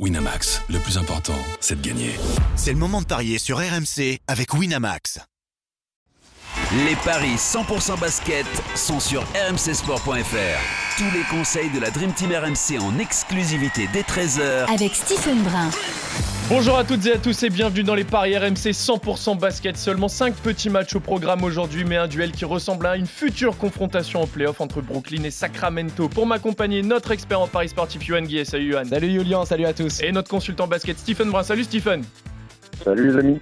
Winamax, le plus important, c'est de gagner. C'est le moment de parier sur RMC avec Winamax. Les paris 100% basket sont sur rmcsport.fr. Tous les conseils de la Dream Team RMC en exclusivité dès 13h avec Stephen Brun. Bonjour à toutes et à tous et bienvenue dans les paris RMC 100% basket. Seulement 5 petits matchs au programme aujourd'hui, mais un duel qui ressemble à une future confrontation en play-off entre Brooklyn et Sacramento. Pour m'accompagner, notre expert en paris sportif Yohann Guiès. Salut Yohann. Salut Julien, salut à tous. Et notre consultant basket Stephen Brun. Salut Stephen. Salut les amis.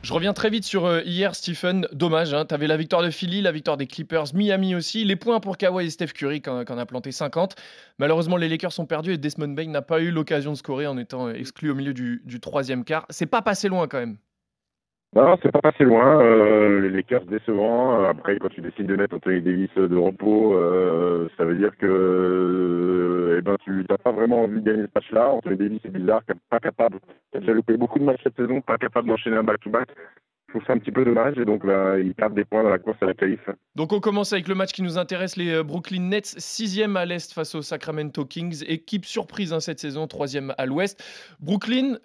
Je reviens très vite sur hier, Stephen. Dommage, hein, tu avais la victoire de Philly, la victoire des Clippers, Miami aussi. Les points pour Kawhi et Steph Curry, qu'on a planté 50. Malheureusement, les Lakers sont perdus et Desmond Bane n'a pas eu l'occasion de scorer en étant exclu au milieu du troisième quart. C'est pas passé loin quand même. Non, c'est pas passé loin. Les Lakers décevants. Après, quand tu décides de mettre Anthony Davis de repos, ça veut dire que tu n'as pas vraiment envie de gagner ce match-là. Anthony Davis, c'est bizarre, pas capable. Il a déjà loupé beaucoup de matchs cette saison, pas capable d'enchaîner un back-to-back. Je trouve ça un petit peu dommage et donc là, il perd des points dans la course à la qualif. Donc on commence avec le match qui nous intéresse, les Brooklyn Nets, 6e à l'Est face aux Sacramento Kings, équipe surprise hein, cette saison, 3e à l'Ouest. Brooklyn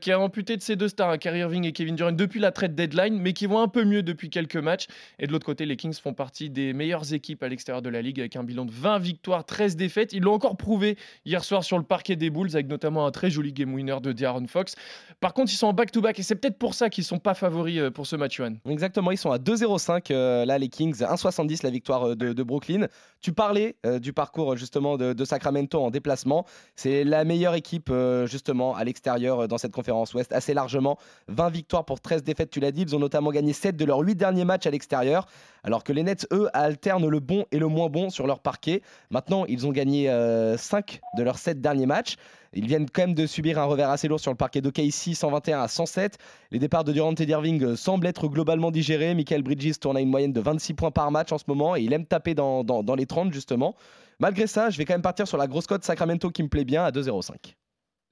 qui a amputé de ses deux stars, hein, Kyrie Irving et Kevin Durant depuis la trade deadline, mais qui vont un peu mieux depuis quelques matchs. Et de l'autre côté, les Kings font partie des meilleures équipes à l'extérieur de la Ligue avec un bilan de 20 victoires, 13 défaites. Ils l'ont encore prouvé hier soir sur le parquet des Bulls avec notamment un très joli game winner de De'Aaron Fox. Par contre, ils sont en back-to-back et c'est peut-être pour ça qu'ils ne sont pas favoris pour ce match, Yohann. Exactement, ils sont à 2-0-5 là les Kings, 1-70 la victoire de Brooklyn. Tu parlais du parcours justement de Sacramento en déplacement, c'est la meilleure équipe justement à l'extérieur dans cette conférence ouest, assez largement, 20 victoires pour 13 défaites, tu l'as dit, ils ont notamment gagné 7 de leurs 8 derniers matchs à l'extérieur, alors que les Nets eux alternent le bon et le moins bon sur leur parquet. Maintenant ils ont gagné 5 de leurs 7 derniers matchs. Ils viennent quand même de subir un revers assez lourd sur le parquet d'OKC, 121 à 107. Les départs de Durant et d'Irving semblent être globalement digérés. Mikal Bridges tourne à une moyenne de 26 points par match en ce moment et il aime taper dans les 30 justement. Malgré ça, je vais quand même partir sur la grosse cote Sacramento qui me plaît bien à 2-0-5.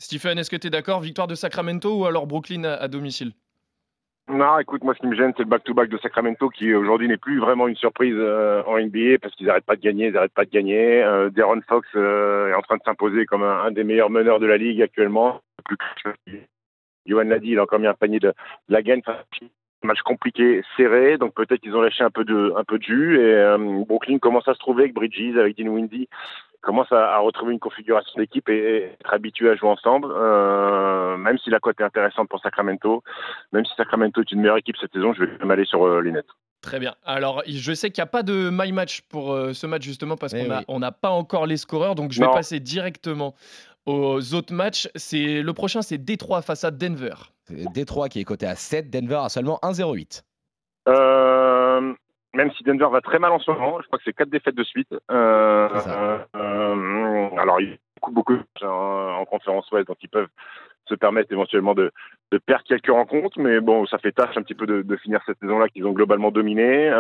Stephen, est-ce que tu es d'accord? Victoire de Sacramento ou alors Brooklyn à domicile? Non, écoute, moi ce qui me gêne c'est le back-to-back de Sacramento qui aujourd'hui n'est plus vraiment une surprise en NBA parce qu'ils n'arrêtent pas de gagner. De'Aaron Fox est en train de s'imposer comme un des meilleurs meneurs de la ligue actuellement. Yohann l'a dit, il a encore mis un panier de la gagne. Match compliqué, serré, donc peut-être qu'ils ont lâché un peu de jus et Brooklyn commence à se trouver avec Bridges, avec Dean Windy, commence à retrouver une configuration d'équipe et être habitué à jouer ensemble, même si la cote est intéressante pour Sacramento, même si Sacramento est une meilleure équipe cette saison, je vais même aller sur les Nets. Très bien. Alors, je sais qu'il n'y a pas de my match pour ce match justement parce qu'on n'a pas encore les scoreurs, donc je vais passer directement aux autres matchs. Le prochain, c'est Détroit face à Denver. Détroit qui est coté à 7, Denver à seulement 1,08. Même si Denver va très mal en ce moment, je crois que c'est 4 défaites de suite. Alors, il y a beaucoup en conférence ouest, donc ils peuvent se permettre éventuellement de perdre quelques rencontres, mais bon, ça fait tâche un petit peu de finir cette saison-là qu'ils ont globalement dominé.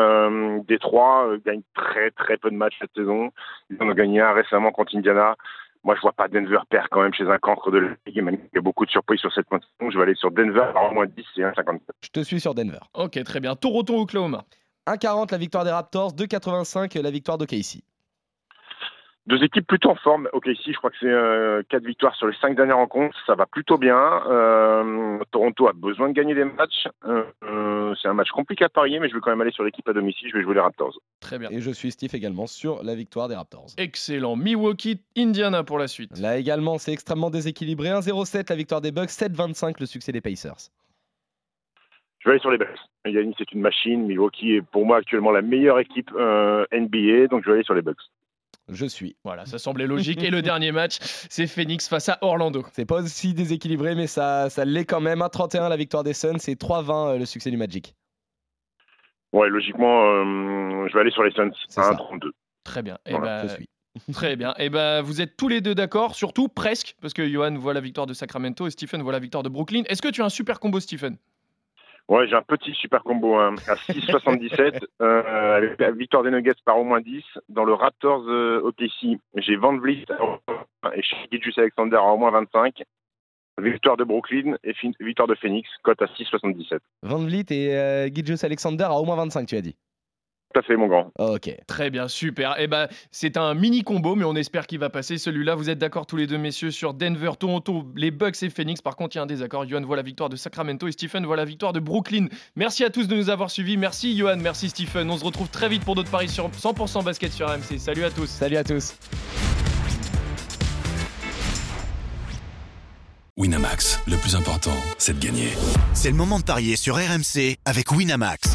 Détroit gagne très très peu de matchs cette saison. Ils en ont gagné un récemment contre Indiana. Moi, je vois pas Denver perdre quand même chez un contre de la Ligue. Il y a beaucoup de surprises sur cette pointe. Je vais aller sur Denver à moins 10 et 1,50. Je te suis sur Denver. Ok, très bien. Toronto ou Oklahoma? 1,40 la victoire des Raptors, 2,85 la victoire d'OKC. Deux équipes plutôt en forme. OKC, je crois que c'est 4 victoires sur les 5 dernières rencontres. Ça va plutôt bien. Toronto a besoin de gagner des matchs. C'est un match compliqué à parier, mais je vais quand même aller sur l'équipe à domicile. Je vais jouer les Raptors. Très bien. Et je suis Steve également sur la victoire des Raptors. Excellent. Milwaukee, Indiana pour la suite. Là également, c'est extrêmement déséquilibré. 1,07 la victoire des Bucks, 7,25 le succès des Pacers. Je vais aller sur les Bucks. Yannick, c'est une machine. Milwaukee est pour moi actuellement la meilleure équipe NBA, donc je vais aller sur les Bucks. Je suis. Voilà, ça semblait logique. Et le dernier match, c'est Phoenix face à Orlando. C'est pas aussi déséquilibré, mais ça l'est quand même. 1,31 la victoire des Suns et 3,20 le succès du Magic. Ouais, logiquement, je vais aller sur les Suns. 1,32. Très bien. Voilà, je suis. Très bien. Et vous êtes tous les deux d'accord, surtout presque, parce que Yohann voit la victoire de Sacramento et Stephen voit la victoire de Brooklyn. Est-ce que tu as un super combo, Stephen? Ouais, j'ai un petit super combo hein, à 6,77 avec la victoire des Nuggets par au moins 10. Dans le Raptors OKC, j'ai Van Vliet et Gilgeous-Alexander à au moins 25. Victoire de Brooklyn et victoire de Phoenix, cote à 6,77. Van Vliet et Gilgeous-Alexander à au moins 25, tu as dit? Tout à fait, mon grand. Ok, très bien, super. Eh ben, c'est un mini combo, mais on espère qu'il va passer celui-là. Vous êtes d'accord tous les deux, messieurs, sur Denver, Toronto, les Bucks et Phoenix. Par contre, il y a un désaccord. Yohann voit la victoire de Sacramento et Stephen voit la victoire de Brooklyn. Merci à tous de nous avoir suivis. Merci Yohann, merci Stephen. On se retrouve très vite pour d'autres paris sur 100% basket sur RMC. Salut à tous. Salut à tous. Winamax, le plus important, c'est de gagner. C'est le moment de parier sur RMC avec Winamax.